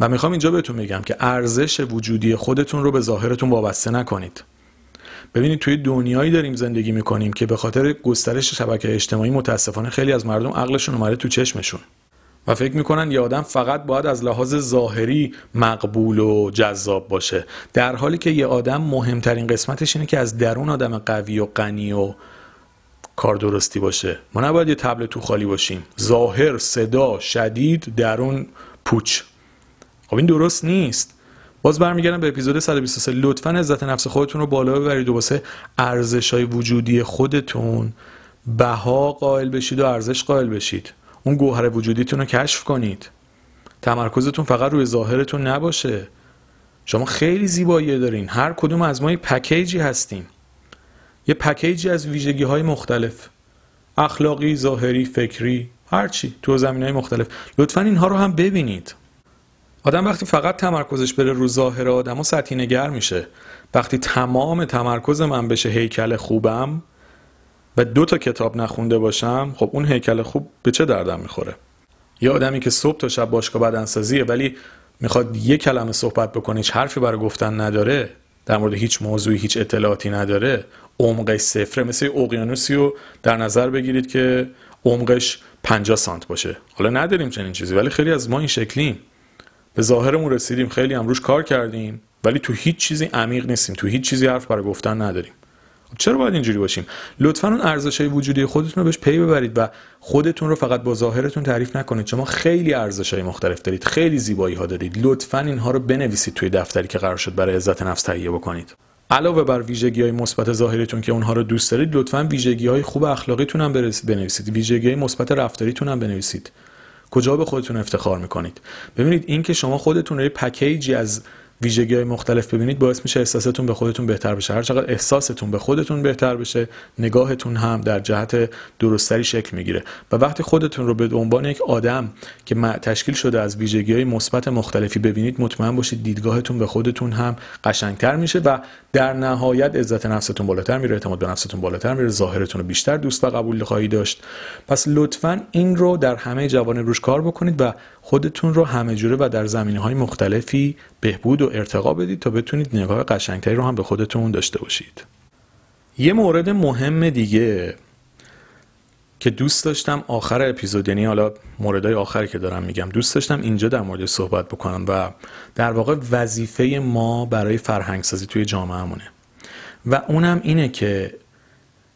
و میخوام اینجا بهتون بگم که ارزش وجودی خودتون رو به ظاهرتون وابسته نکنید. ببینید توی دنیایی داریم زندگی میکنیم که به خاطر گسترش شبکه اجتماعی متاسفانه خیلی از مردم عقلشون اومده تو چشمشون و فکر میکنن یه آدم فقط باید از لحاظ ظاهری مقبول و جذاب باشه، در حالی که یه آدم مهمترین قسمتش اینه که از درون آدم قوی و غنی و کار درستی باشه. ما نباید یه تبل تو خالی باشیم، ظاهر صدا شدید، درون پوچ. خب این درست نیست. باز برمیگردم به اپیزود صد و بیست و سه. لطفاً عزت نفس خودتون رو بالا ببرید و واسه ارزش‌های وجودی خودتون بها قائل بشید و ارزش قائل بشید. اون گوهر وجودیتون رو کشف کنید. تمرکزتون فقط روی ظاهرتون نباشه. شما خیلی زیبایی دارین. هر کدوم از ما یه پکیجی هستیم. یه پکیجی از ویژگی‌های مختلف. اخلاقی، ظاهری، فکری، هر چی تو زمینه‌های مختلف. لطفاً اینها رو هم ببینید. آدم وقتی فقط تمرکزش بره رو ظاهر آدمو سطحی نگر میشه. وقتی تمام تمرکز من بشه هیکل خوبم و دو تا کتاب نخونده باشم، خب اون هیکل خوب به چه دردم میخوره؟ یا آدمی که صبح تا شب باشگاه بدنسازیه ولی میخواد یک کلمه صحبت بکنه، هیچ حرفی برای گفتن نداره، در مورد هیچ موضوعی هیچ اطلاعاتی نداره، عمقش صفره. مثل اقیانوسی رو در نظر بگیرید که عمقش پنجاه سانت باشه. حالا نداریم چنین چیزی، ولی خیلی از ما این شکلیم، به ظاهرمون رسیدیم، خیلی هم روش کار کردیم، ولی تو هیچ چیزی عمیق نیستیم، تو هیچ چیزی حرف برای گفتن نداریم. چرا باید اینجوری باشیم؟ لطفاً اون ارزش‌های وجودی خودتون رو بهش پی ببرید و خودتون رو فقط با ظاهرتون تعریف نکنید. شما خیلی ارزش‌های مختلف دارید، خیلی زیبایی‌ها دارید. لطفاً اینها رو بنویسید توی دفتری که قرار شد برای عزت نفس تهیه بکنید. علاوه بر ویژگی‌های مثبت ظاهریتون که اونها رو دوست دارید، لطفاً ویژگی‌های خوب اخلاقیتون هم بنویسید، ویژگی‌های مثبت رفتاریتون هم بنویسید. کجا به خودتون افتخار می‌کنید؟ ببینید این که شما خودتون رو یه پکیجی از ویژگی‌های مختلف ببینید باعث میشه احساستون به خودتون بهتر بشه. هر چقدر احساستون به خودتون بهتر بشه، نگاهتون هم در جهت درستری شکل میگیره و وقتی خودتون رو به عنوان یک آدم که تشکیل شده از ویژگی‌های مثبت مختلفی ببینید، مطمئن باشید دیدگاهتون به خودتون هم قشنگتر میشه و در نهایت عزت نفستون بالاتر میره، اعتماد به نفستون بالاتر میره، ظاهرتون رو بیشتر دوست و قبول خواهید داشت. پس لطفاً این رو در همه جوانب روش کار بکنید و خودتون رو همه جوره و در زمینه‌های مختلفی بهبود و ارتقا بدید تا بتونید نگاه قشنگتری رو هم به خودتون داشته باشید. یه مورد مهم دیگه که دوست داشتم آخر اپیزود، یعنی حالا موردهای آخری که دارم میگم، دوست داشتم اینجا در موردش صحبت بکنم و در واقع وظیفه ما برای فرهنگ سازی توی جامعه‌مونه و اونم اینه که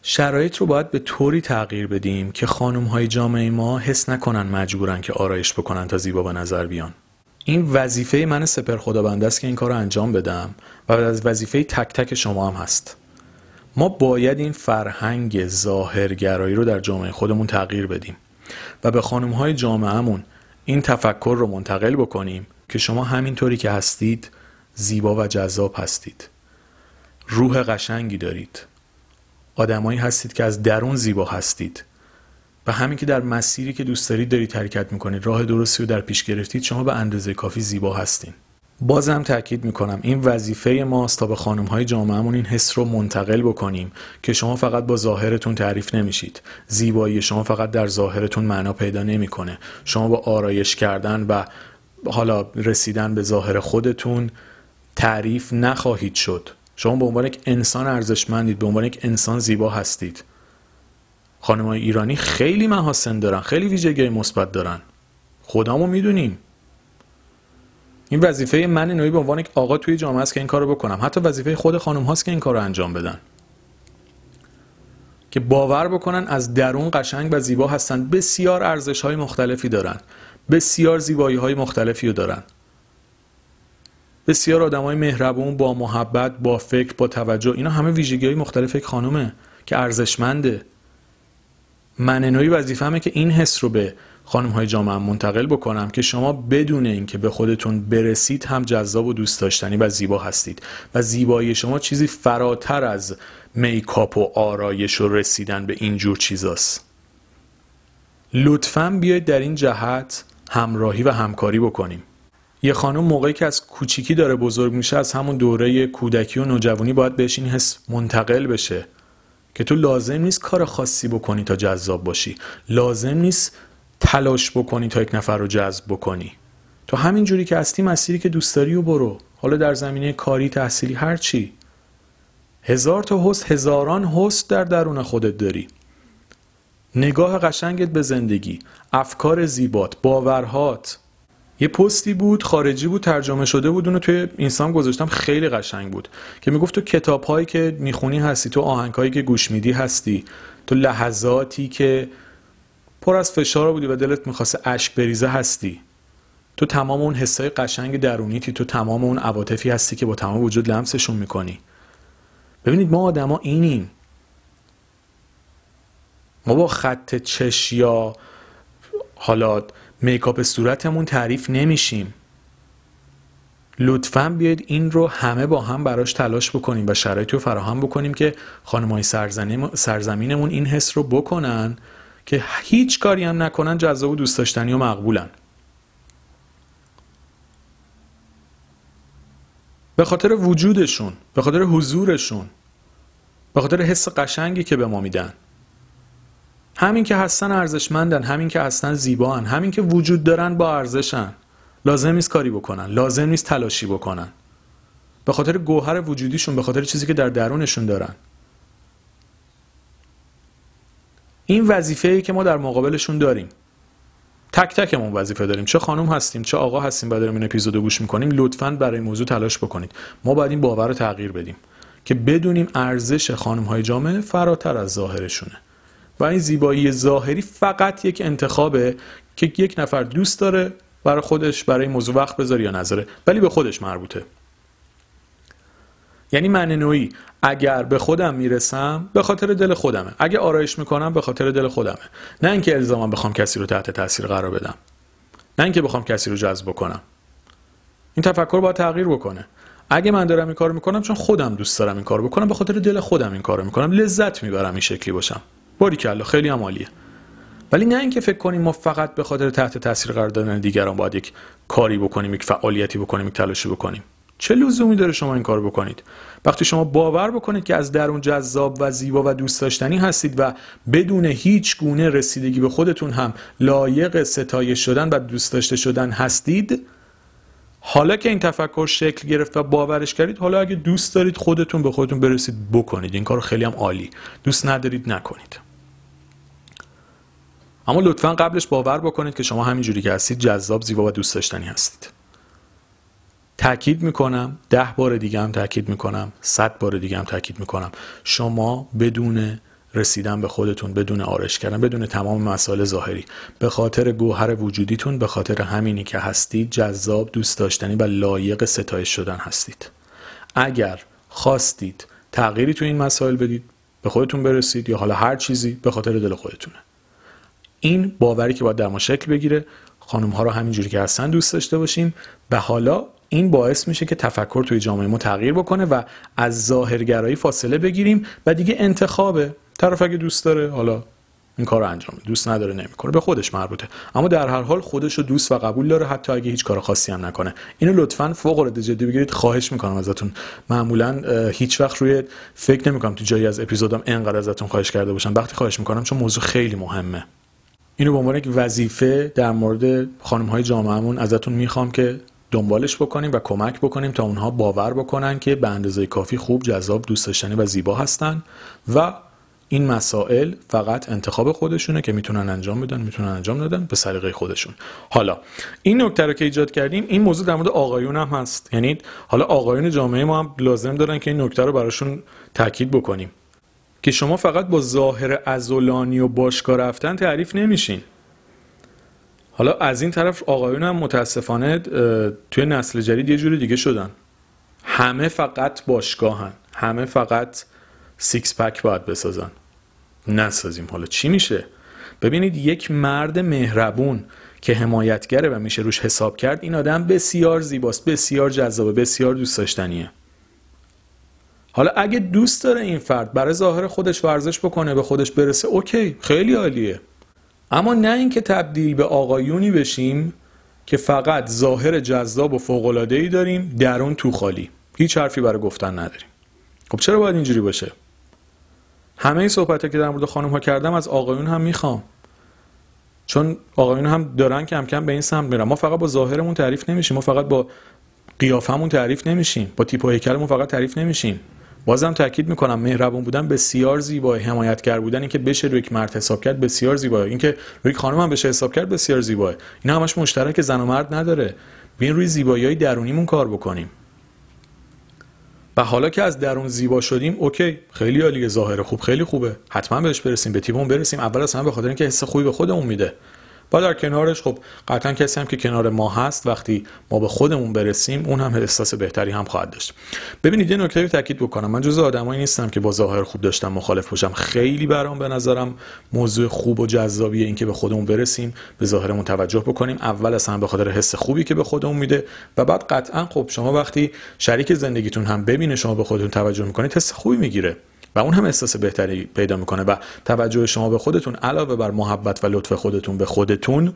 شرایط رو باید به طوری تغییر بدیم که خانم‌های جامعه ما حس نکنن مجبورن که آرایش بکنن تا زیبا به نظر بیان. این وظیفه من سپر خدابنده است که این کار رو انجام بدم و از وظیفه تک تک شما هم هست. ما باید این فرهنگ ظاهرگرایی رو در جامعه خودمون تغییر بدیم و به خانم‌های جامعهمون این تفکر رو منتقل بکنیم که شما همینطوری که هستید زیبا و جذاب هستید، روح قشنگی دارید، آدمایی هستید که از درون زیبا هستید و همین که در مسیری که دوست دارید دارید حرکت میکنید، راه درستی رو در پیش گرفتید، شما به اندازه کافی زیبا هستین. بازم تاکید میکنم این وظیفه ماست تا به خانم‌های جامعهمون این حس رو منتقل بکنیم که شما فقط با ظاهرتون تعریف نمیشید، زیبایی شما فقط در ظاهرتون معنا پیدا نمیکنه، شما با آرایش کردن و حالا رسیدن به ظاهر خودتون تعریف نخواهید شد. شما به عنوان یک انسان ارزشمندید، به عنوان یک انسان زیبا هستید. خانم‌های ایرانی خیلی محاسن دارن، خیلی ویژگی مثبت دارن، خودمون میدونیم. این وظیفه من نوعی به عنوان یک آقا توی جامعه است که این کارو بکنم، حتی وظیفه خود خانم هاست که این کارو انجام بدن، که باور بکنن از درون قشنگ و زیبا هستن، بسیار ارزش‌های مختلفی دارن، بسیار زیبایی‌های مختلفی رو دارن، بسیار آدمای مهربون، با محبت، با فکر، با توجه. اینا همه ویژگی‌های مختلف یک خانومه که ارزشمنده. من نوعی وظیفه‌مه که این حس رو به خانم‌های جامعه منتقل بکنم که شما بدون اینکه به خودتون برسید هم جذاب و دوست داشتنی و زیبا هستید و زیبایی شما چیزی فراتر از میکاپ و آرایش و رسیدن به این جور چیزاست. لطفاً بیایید در این جهت همراهی و همکاری بکنیم. یه خانم موقعی که از کوچیکی داره بزرگ میشه، از همون دوره کودکی و نوجوانی باید بهش این حس منتقل بشه که تو لازم نیست کار خاصی بکنی تا جذاب باشی، لازم نیست تلاش بکنی تا یک نفر رو جذب بکنی، تو همین جوری که هستی مسیری که دوست داری و برو، حالا در زمینه کاری، تحصیلی، هر چی. هزار تا حس، هزاران حس در درون خودت داری، نگاه قشنگت به زندگی، افکار زیبات، باورهات. یه پستی بود، خارجی بود، ترجمه شده بود، اونو توی اینستام گذاشتم، خیلی قشنگ بود، که میگفت تو کتاب‌هایی که میخونی هستی، تو آهنگ‌هایی که گوش میدی هستی، تو لحظاتی که پر از فشار بودی و دلت میخواست اشک بریزه هستی، تو تمام اون حسای قشنگ درونیتی، تو تمام اون عواطفی هستی که با تمام وجود لمسشون میکنی. ببینید ما آدما اینیم، ما با خط چش یا حالات میکاپ صورتمون تعریف نمیشیم. لطفاً بیاید این رو همه با هم براش تلاش بکنیم و شرایطی رو فراهم بکنیم که خانم‌های سرزمینمون این حس رو بکنن که هیچ کاری هم نکنن جذاب و دوست داشتنی و مقبولن. به خاطر وجودشون، به خاطر حضورشون، به خاطر حس قشنگی که به ما میدن. همین که هستن ارزشمندن، همین که هستن زیبان، همین که وجود دارن با ارزشن. لازم نیست کاری بکنن، لازم نیست تلاشی بکنن. به خاطر گوهر وجودیشون، به خاطر چیزی که در درونشون دارن. این وظیفه‌ای که ما در مقابلشون داریم. تک تکمون وظیفه داریم، چه خانم هستیم چه آقا هستیم و داریم این اپیزودو گوش میکنیم. لطفاً برای موضوع تلاش بکنید. ما باید این باور رو تغییر بدیم که بدونیم ارزش خانم‌های جامعه فراتر از ظاهرشونه و این زیبایی ظاهری فقط یک انتخابه که یک نفر دوست داره برای خودش برای موضوع وقت بذاره یا نذاره، ولی به خودش مربوطه. یعنی معنی نوعی اگر به خودم میرسم به خاطر دل خودمه، اگه آرایش میکنم به خاطر دل خودمه، نه اینکه الزاما بخوام کسی رو تحت تاثیر قرار بدم، نه اینکه بخوام کسی رو جذب بکنم. این تفکر باید تغییر بکنه. اگه من دارم این کارو میکنم چون خودم دوست دارم این کارو بکنم، به خاطر دل خودم این کارو میکنم، لذت میبرم این شکلی باشم، باریکالله خیلی هم عالیه. ولی نه اینکه فکر کنیم ما فقط به خاطر تحت تاثیر قرار دادن دیگران باید یک کاری بکنیم، یک فعالیتی بکنیم، یک تلاشی بکنیم. چه لزومی داره شما این کارو بکنید؟ وقتی شما باور بکنید که از درون جذاب و زیبا و دوست داشتنی هستید و بدون هیچ گونه رسیدگی به خودتون هم لایق ستایش شدن و دوست داشته شدن هستید، حالا که این تفکر شکل گرفت و باورش کردید، حالا اگه دوست دارید خودتون به خودتون برسید بکنید این کارو، خیلی هم عالی. دوست ندارید نکنید. اما لطفاً قبلش باور بکنید که شما همینجوری که هستید جذاب، زیبا و دوست داشتنی هستید. تأکید میکنم، ده بار دیگه هم تأکید میکنم، صد بار دیگه هم تأکید میکنم، شما بدون رسیدن به خودتون، بدون آرایش کردن، بدون تمام مسائل ظاهری، به خاطر گوهر وجودیتون، به خاطر همینی که هستید جذاب، دوست داشتنی و لایق ستایش شدن هستید. اگر خواستید تغییری تو این مسائل بدید، به خودتون برسید یا حالا هر چیزی، به خاطر دل خودتونه. این باوری که باید در ما شکل بگیره، خانم ها رو همینجوری که هستن دوست داشته باشیم و حالا این باعث میشه که تفکر توی جامعه ما تغییر بکنه و از ظاهرگرایی فاصله بگیریم و دیگه انتخابه. طرف اگه دوست داره حالا این کارو انجام میده، دوست نداره نمیکنه، به خودش مربوطه. اما در هر حال خودشو دوست و قبول داره حتی اگه هیچ کار خاصی هم نکنه. اینو لطفاً فوق العاده جدی بگیرید، خواهش میکنم ازتون. معمولاً هیچ وقت روی فکر نمیکنم تو جایی از اپیزودام اینقدر ازتون خواهش کرده باشم. وقتی خواهش میکنم چون موضوع خیلی مهمه. اینو به عنوان یک وظیفه در مورد خانم‌های جامعهمون ازتون میخوام که دنبالش بکنیم و کمک بکنیم تا اونها باور بکنن که به اندازه کافی خوب، جذاب، دوست داشتنی و زیبا هستن و این مسائل فقط انتخاب خودشونه که میتونن انجام بدن، میتونن انجام دادن به سلیقه خودشون. حالا این نکته رو که ایجاد کردیم، این موضوع در مورد آقایون هم هست. یعنی حالا آقایون جامعه ما هم لازم دارن که این نکته رو براشون تاکید بکنیم که شما فقط با ظاهر عضلانی و باشگاه رفتن تعریف نمیشین. حالا از این طرف آقایون هم متاسفانه توی نسل جدید یه جوری دیگه شدن. همه فقط باشگاهن، همه فقط سیکس پک باید بسازن. نسازیم حالا چی میشه؟ ببینید یک مرد مهربون که حمایتگره و میشه روش حساب کرد، این آدم بسیار زیباست، بسیار جذابه، بسیار دوست داشتنیه. حالا اگه دوست داره این فرد برای ظاهر خودش ورزش بکنه، به خودش برسه، اوکی، خیلی عالیه. اما نه اینکه تبدیل به آقایونی بشیم که فقط ظاهر جذاب و فوق‌العاده‌ای داریم، درون تو خالی، هیچ حرفی برای گفتن نداریم. خب چرا باید اینجوری باشه؟ همه این صحبت‌ها که در مورد خانم‌ها کردم از آقایون هم میخوام، چون آقایون هم دارن کم کم به این سمت میرن. ما فقط با ظاهرمون تعریف نمیشیم، ما فقط با قیافمون تعریف نمیشیم، با تیپ و هیکلمون فقط تعریف نمیشیم. بازم تاکید میکنم مهربون بودن بسیار زیبا، حمایتگر بودن، اینکه بشه روی یک مرد حساب کرد بسیار زیبا، اینکه روی خانم هم بشه حساب کرد بسیار زیبا. اینا همش مشترک زن و مرد نداره. ببین روی زیبایی‌های درونیمون کار بکنیم. و حالا که از درون زیبا شدیم، اوکی، خیلی عالیه، ظاهر خوب خیلی خوبه، حتما بهش برسیم، به تیپمون برسیم. اول از همه به خاطر اینکه حس خوبی به خودمون میده. بعد در کنارش خب قطعا کسی هم که کنار ما هست وقتی ما به خودمون برسیم اون هم احساس بهتری هم خواهد داشت. ببینید یه نکته رو تاکید بکنم، من جزو آدمایی نیستم که با ظاهر خوب داشتم مخالف باشم. خیلی برام به نظرم موضوع خوب و جذابیه این که به خودمون برسیم، به ظاهرمون توجه بکنیم، اول اصلا به خاطر حس خوبی که به خودمون میده و بعد قطعا خب شما وقتی شریک زندگیتون هم ببینه شما به خودتون توجه میکنید، حس خوبی میگیره و اون هم احساس بهتری پیدا میکنه و توجه شما به خودتون علاوه بر محبت و لطف خودتون به خودتون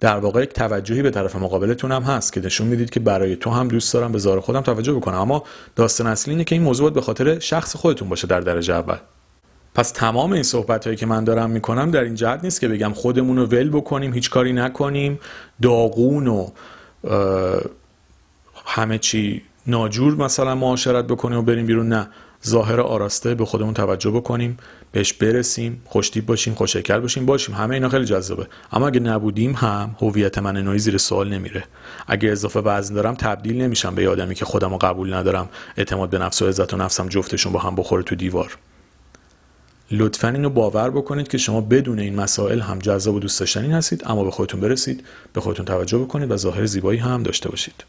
در واقع یک توجهی به طرف مقابلتون هم هست که نشون میدید که برای تو هم دوست دارم به ظاهر خودم توجه بکنم. اما داستان اصلی اینه که این موضوع به خاطر شخص خودتون باشه در درجه اول. پس تمام این صحبتایی که من دارم میکنم در این جهت نیست که بگم خودمون رو ول بکنیم، هیچ کاری نکنیم، داغون و همه چی ناجور مثلا معاشرت بکنیم و بریم بیرون، نه، ظاهر آراسته به خودمون توجه بکنیم، بهش برسیم، خوشتیپ باشیم، خوشهکل باشیم، باشیم، همه اینا خیلی جذابه. اما اگه نبودیم هم هویت من نوعی زیر سوال نمیره. اگه اضافه وزن دارم تبدیل نمیشم به آدمی که خودمو قبول ندارم، اعتماد به نفس و عزت و نفسم جفتشون با هم بخوره تو دیوار. لطفاً اینو باور بکنید که شما بدون این مسائل هم جذاب و دوست داشتنی هستید، اما به خودتون برسید، به خودتون توجه بکنید و ظاهر زیبایی هم داشته باشید.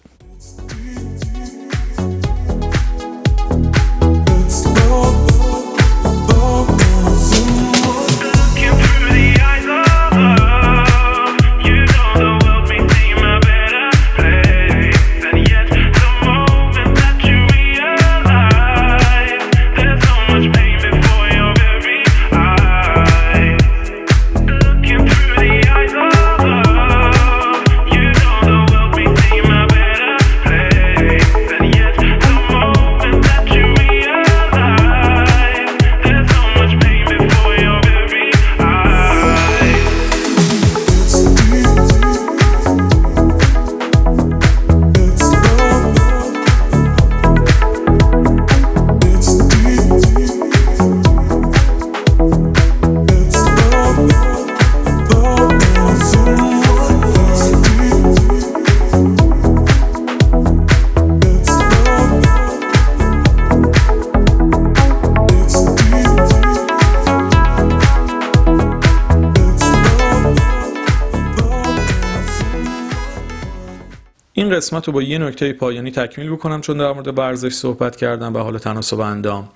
این قسمت رو با یه نکته پایانی تکمیل بکنم، چون در مورد ورزش صحبت کردم و حالا تناسب اندام.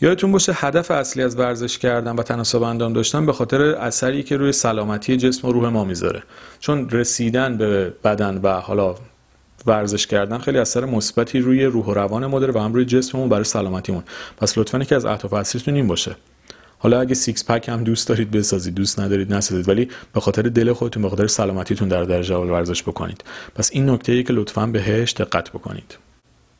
یادتون باشه هدف اصلی از ورزش کردن و تناسب اندام داشتن به خاطر اثری که روی سلامتی جسم و روح ما میذاره، چون رسیدن به بدن و حالا ورزش کردن خیلی اثر مثبتی روی روح و روان ما داره و هم روی جسممون برای سلامتیمون. پس لطفاً یکی از اهداف اصلیتون این باشه. حالا اگه سیکس پک هم دوست دارید بسازید، دوست ندارید نسازید، ولی به خاطر دل خودتون، به خاطر سلامتیتون در درجه اول ورزش بکنید. پس این نکته‌ای که لطفاً بهش دقت بکنید.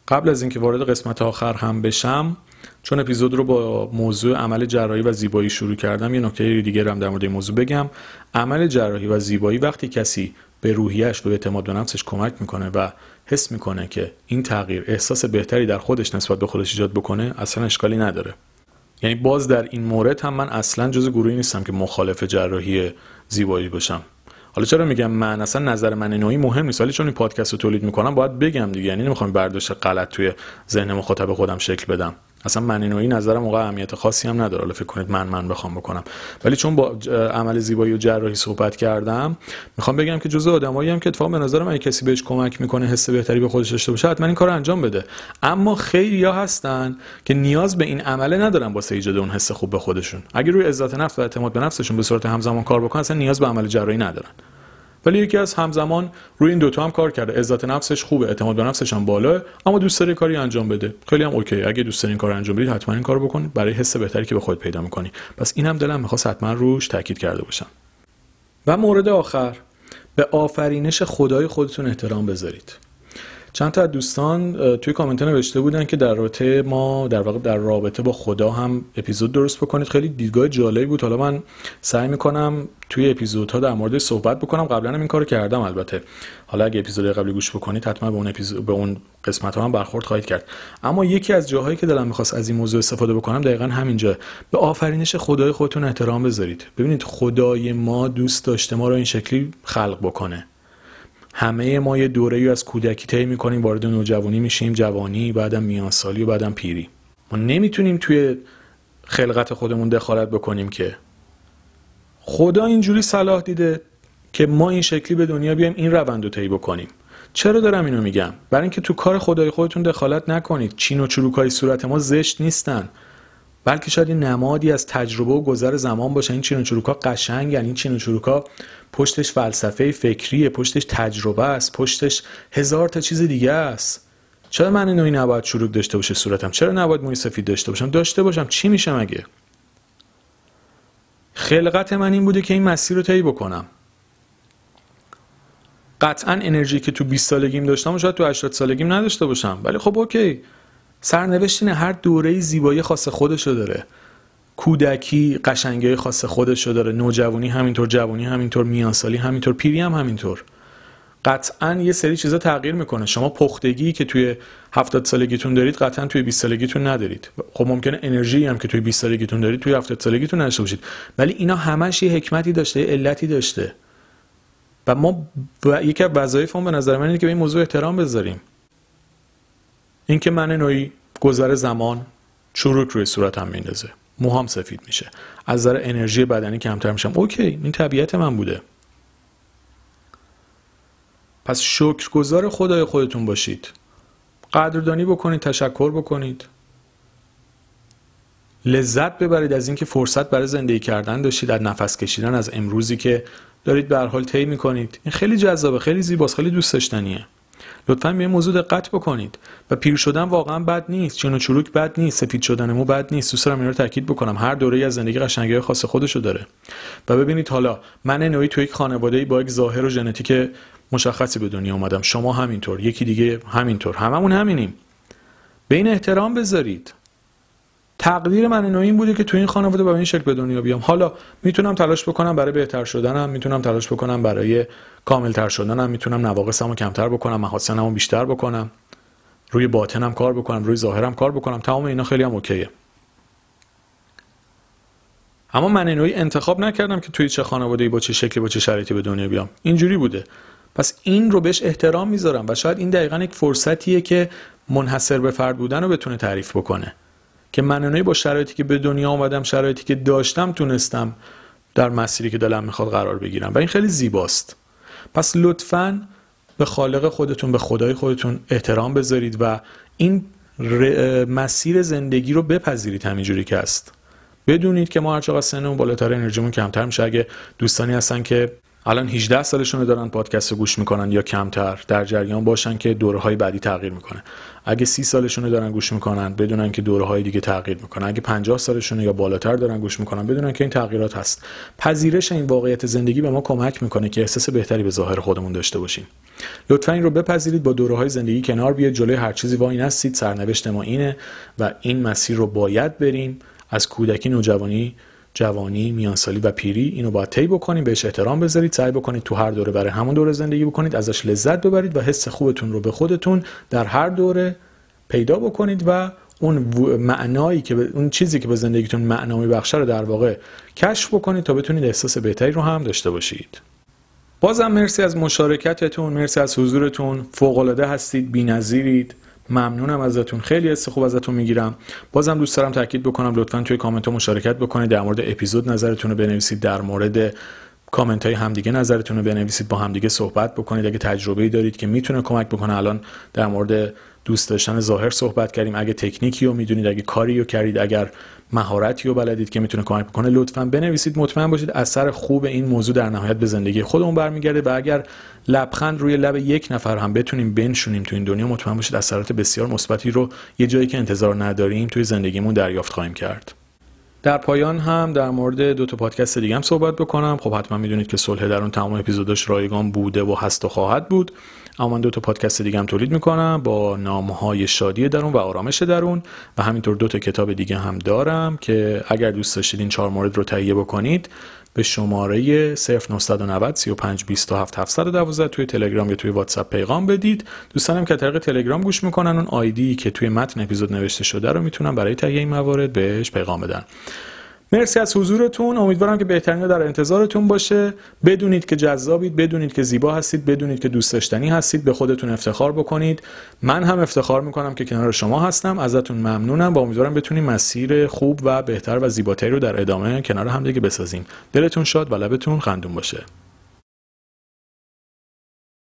قبل از اینکه وارد قسمت آخر هم بشم، چون اپیزود رو با موضوع عمل جراحی و زیبایی شروع کردم، یه نکته دیگه هم در مورد این موضوع بگم. عمل جراحی و زیبایی وقتی کسی به روحیه‌اش و به اعتماد به نفسش کمک می‌کنه و حس می‌کنه که این تغییر احساس بهتری در خودش نسبت به خودش ایجاد بکنه، اصلاً اشکالی نداره. یعنی باز در این مورد هم من اصلا جز گروهی نیستم که مخالف جراحی زیبایی باشم. حالا چرا میگم من؟ اصلا نظر من نوعی مهم نیست، ولی چون این پادکست رو تولید میکنم باید بگم دیگه. یعنی نمیخوام برداشت غلط توی ذهن مخاطب خودم شکل بدم. اصلا من نوعی نظرم واقعا اهمیت خاصی هم نداره. حالا فکر کنید من من بخوام بکنم، ولی چون با عمل زیبایی و جراحی صحبت کردم میخوام بگم که جزء آدمایی هم که اتفاقا به نظر من کسی بهش کمک میکنه حس بهتری به خودش داشته باشه حتما این کارو انجام بده. اما خیلی‌ها هستن که نیاز به این عمله ندارن واسه ایجاد اون حس خوب به خودشون. اگه روی عزت نفس و اعتماد به نفسشون به صورت همزمان کار بکنن اصلا نیاز به عمل جراحی ندارن. ولی یکی از همزمان روی این دوتا هم کار کرده، عزت نفسش خوبه، اعتماد به نفسش هم بالا، اما دوست داره کاری انجام بده، خیلی هم اوکی. اگه دوست داری این کارو انجام بدید حتما این کارو بکن برای حس بهتری که به خود پیدا می‌کنی. پس اینم دلم می‌خواست حتما روش تاکید کرده باشم. و مورد آخر، به آفرینش خدای خودتون احترام بذارید. چند تا دوستان توی کامنت نوشته بودن که در رابطه ما در واقع در رابطه با خدا هم اپیزود درست بکنید. خیلی دیدگاه جالبی بود. حالا من سعی میکنم توی اپیزودها در موردش صحبت بکنم. قبلا هم این کارو کردم البته. حالا اگه اپیزودهای قبلی گوش بکنید حتما به اون اپیزود به اون قسمت‌ها هم برخورد خواهید کرد. اما یکی از جاهایی که دلم می‌خواست از این موضوع استفاده بکنم دقیقاً همینجا، به آفرینش خدای خودتون احترام بذارید. ببینید خدای ما دوست داشته ما رو این شکلی خلق بکنه. همه ما یه دوره‌ای از کودکی طی می‌کنیم، وارد نوجوانی میشیم، جوانی، بعدم میانسالی و بعدم پیری. ما نمیتونیم توی خلقت خودمون دخالت بکنیم که خدا اینجوری صلاح دیده که ما این شکلی به دنیا بیایم، این روند رو طی بکنیم. چرا دارم اینو میگم؟ برای اینکه تو کار خدای خودتون دخالت نکنید. چین و چروکای صورت ما زشت نیستن، بلکه شاید این نمادی از تجربه و گذر زمان باشه. این چین و چروکا قشنگن. این چین و چروکا پشتش فلسفه فکریه، پشتش تجربه است، پشتش هزار تا چیز دیگه است. چرا من نوعی نباید چروک داشته باشه صورتم؟ چرا نباید موی سفید داشته باشم؟ داشته باشم چی میشم اگه؟ خلقت من این بوده که این مسیر رو طی بکنم. قطعاً انرژی که تو بیست سالگیم داشتم شاید تو هشتاد سالگیم نداشته باشم، ولی خب اوکی. سرنوشت اینه هر دوره زیبایی خاص خودشو داره. کودکی قشنگی خاص خودشو داره، نوجوانی همینطور، جوانی همینطور، میانسالی همینطور، پیری هم همینطور. قطعا یه سری چیزا تغییر میکنه. شما پختگی که توی هفتاد سالگیتون دارید قطعا توی بیست سالگیتون ندارید. خب ممکنه انرژی هم که توی بیست سالگیتون دارید توی هفتاد سالگیتون نداشته باشید. ولی اینا همش یه حکمتی داشته، یه علتی داشته. و ما و یکی از وظایفمون به نظر من اینه که به این موضوع احترام بذاریم. اینکه من نوعی گذر زمان چروک روی صورتم میندازه، موهام سفید میشه، از نظر انرژی بدنی کمتر میشم، اوکی، این طبیعت من بوده. پس شکرگزار خدای خودتون باشید، قدردانی بکنید، تشکر بکنید، لذت ببرید از اینکه فرصت برای زندگی کردن داشتید، از نفس کشیدن، از امروزی که دارید به هر حال طی میکنید. این خیلی جذابه، خیلی زیباست، خیلی دوست داشتنیه. لطفاً به این موضوع دقت بکنید. و پیر شدن واقعا بد نیست، چین و چروک بد نیست، سفید شدن مو بد نیست. دوست دارم اینا رو تاکید بکنم. هر دوره‌ای از زندگی قشنگی‌های خاص خودشو داره. و ببینید حالا من نوعی تو یک خانواده‌ای با یک ظاهر و ژنتیک مشخصی به دنیا اومدم، شما همینطور، یکی دیگه همینطور، هممون همینیم. به این احترام بذارید. تقدیر من نوعی این بوده که تو این خانواده با این شکل به دنیا بیام. حالا میتونم تلاش بکنم برای بهتر شدنم، میتونم تلاش بکنم برای کاملتر شدنم، میتونم نواقصمو کمتر بکنم، محاسنمو بیشتر بکنم، روی باطنم کار بکنم، روی ظاهرم کار بکنم. تمام اینا خیلی هم اوکیه. اما من نوعی انتخاب نکردم که توی چه خانواده‌ای با چه شکلی با چه شرایطی به دنیا بیام. اینجوری بوده. پس این رو بهش احترام میذارم و شاید این دقیقاً یک فرصتیه که منحصر به فرد بودن رو بتونه تعریف بکنه. که من اونایی با شرایطی که به دنیا اومدم، شرایطی که داشتم، تونستم در مسیری که دلم میخواد قرار بگیرم و این خیلی زیباست. پس لطفاً به خالق خودتون، به خدای خودتون احترام بذارید و این مسیر زندگی رو بپذیرید همینجوری که است. بدونید که ما هر چقدر سنمون بالاتر، انرژیمون کمتر میشه. اگه دوستانی هستن که الان هجده سالشون دارن پادکست رو گوش میکنن یا کمتر، در جریان باشن که دوره‌های بعدی تغییر میکنه. اگه سی سالشون دارن گوش میکنن، بدونن که دوره‌های دیگه تغییر میکنه. اگه پنجاه سالشون یا بالاتر دارن گوش میکنن، بدونن که این تغییرات هست. پذیرش این واقعیت زندگی به ما کمک میکنه که احساس بهتری به ظاهر خودمون داشته باشیم. لطفاً این رو بپذیرید، با دوره‌های زندگی کنار بیاید، جلوی هر چیزی وای نستید. سرنوشت ما اینه و این مسیر رو باید بریم. از کودکی، نوجوانی، جوانی، میانسالی و پیری اینو باید طی بکنید. بهش احترام بذارید، سعی بکنید تو هر دوره برای همون دوره زندگی بکنید، ازش لذت ببرید و حس خوبتون رو به خودتون در هر دوره پیدا بکنید و اون معنایی که اون چیزی که به زندگیتون معنا میبخشه رو در واقع کشف بکنید تا بتونید احساس بهتری رو هم داشته باشید. بازم مرسی از مشارکتتون، مرسی از حضورتون، فوق‌العاده هستید، بی‌نظیرید، ممنونم ازتون، خیلی حس خوب ازتون میگیرم. بازم دوست دارم تاکید بکنم، لطفاً توی کامنت ها مشارکت بکنید، در مورد اپیزود نظرتون رو بنویسید، در مورد کامنت های همدیگه نظرتون رو بنویسید، با همدیگه صحبت بکنید. اگه تجربه‌ای دارید که میتونه کمک بکنه، الان در مورد دوست داشتن ظاهر صحبت کردیم، اگه تکنیکی رو میدونید، اگه کاری رو کردید، اگر مهارتی رو بلدید که میتونه کمک بکنه، لطفاً بنویسید. مطمئن باشید اثر خوب این موضوع در نهایت به زندگی خودمون برمیگرده و اگر لبخند روی لب یک نفر هم بتونیم بنشونیم تو این دنیا، مطمئن باشید اثرات بسیار مثبتی رو یه جایی که انتظار نداریم توی زندگیمون دریافت خواهیم کرد. در پایان هم در مورد دو تا پادکست دیگه هم صحبت بکنم. خب حتما میدونید که صلح درون تمام اپیزوداش رایگان بوده و هست و خواهد بود. اما من دو تا پادکست دیگه هم تولید میکنم با نام‌های شادی درون و آرامش درون و همینطور دو تا کتاب دیگه هم دارم که اگر دوست داشتید این چهار مورد رو تهیه بکنید، به شماره صفر نه نه صفر سی و پنج بیست و هفت هفتصد و دوازده توی تلگرام یا توی واتساپ پیغام بدید. دوستانم که طریق تلگرام گوش میکنن، اون آیدی که توی متن اپیزود نوشته شده رو میتونن برای تهیه این موارد بهش پیغام بدن. مرسی از حضورتون، امیدوارم که بهترین در انتظارتون باشه. بدونید که جذابید، بدونید که زیبا هستید، بدونید که دوست داشتنی هستید. به خودتون افتخار بکنید. من هم افتخار میکنم که کنار شما هستم. ازتون ممنونم و امیدوارم بتونیم مسیر خوب و بهتر و زیباتری رو در ادامه کنار هم دیگه بسازیم. دلتون شاد و لبتون خندون باشه.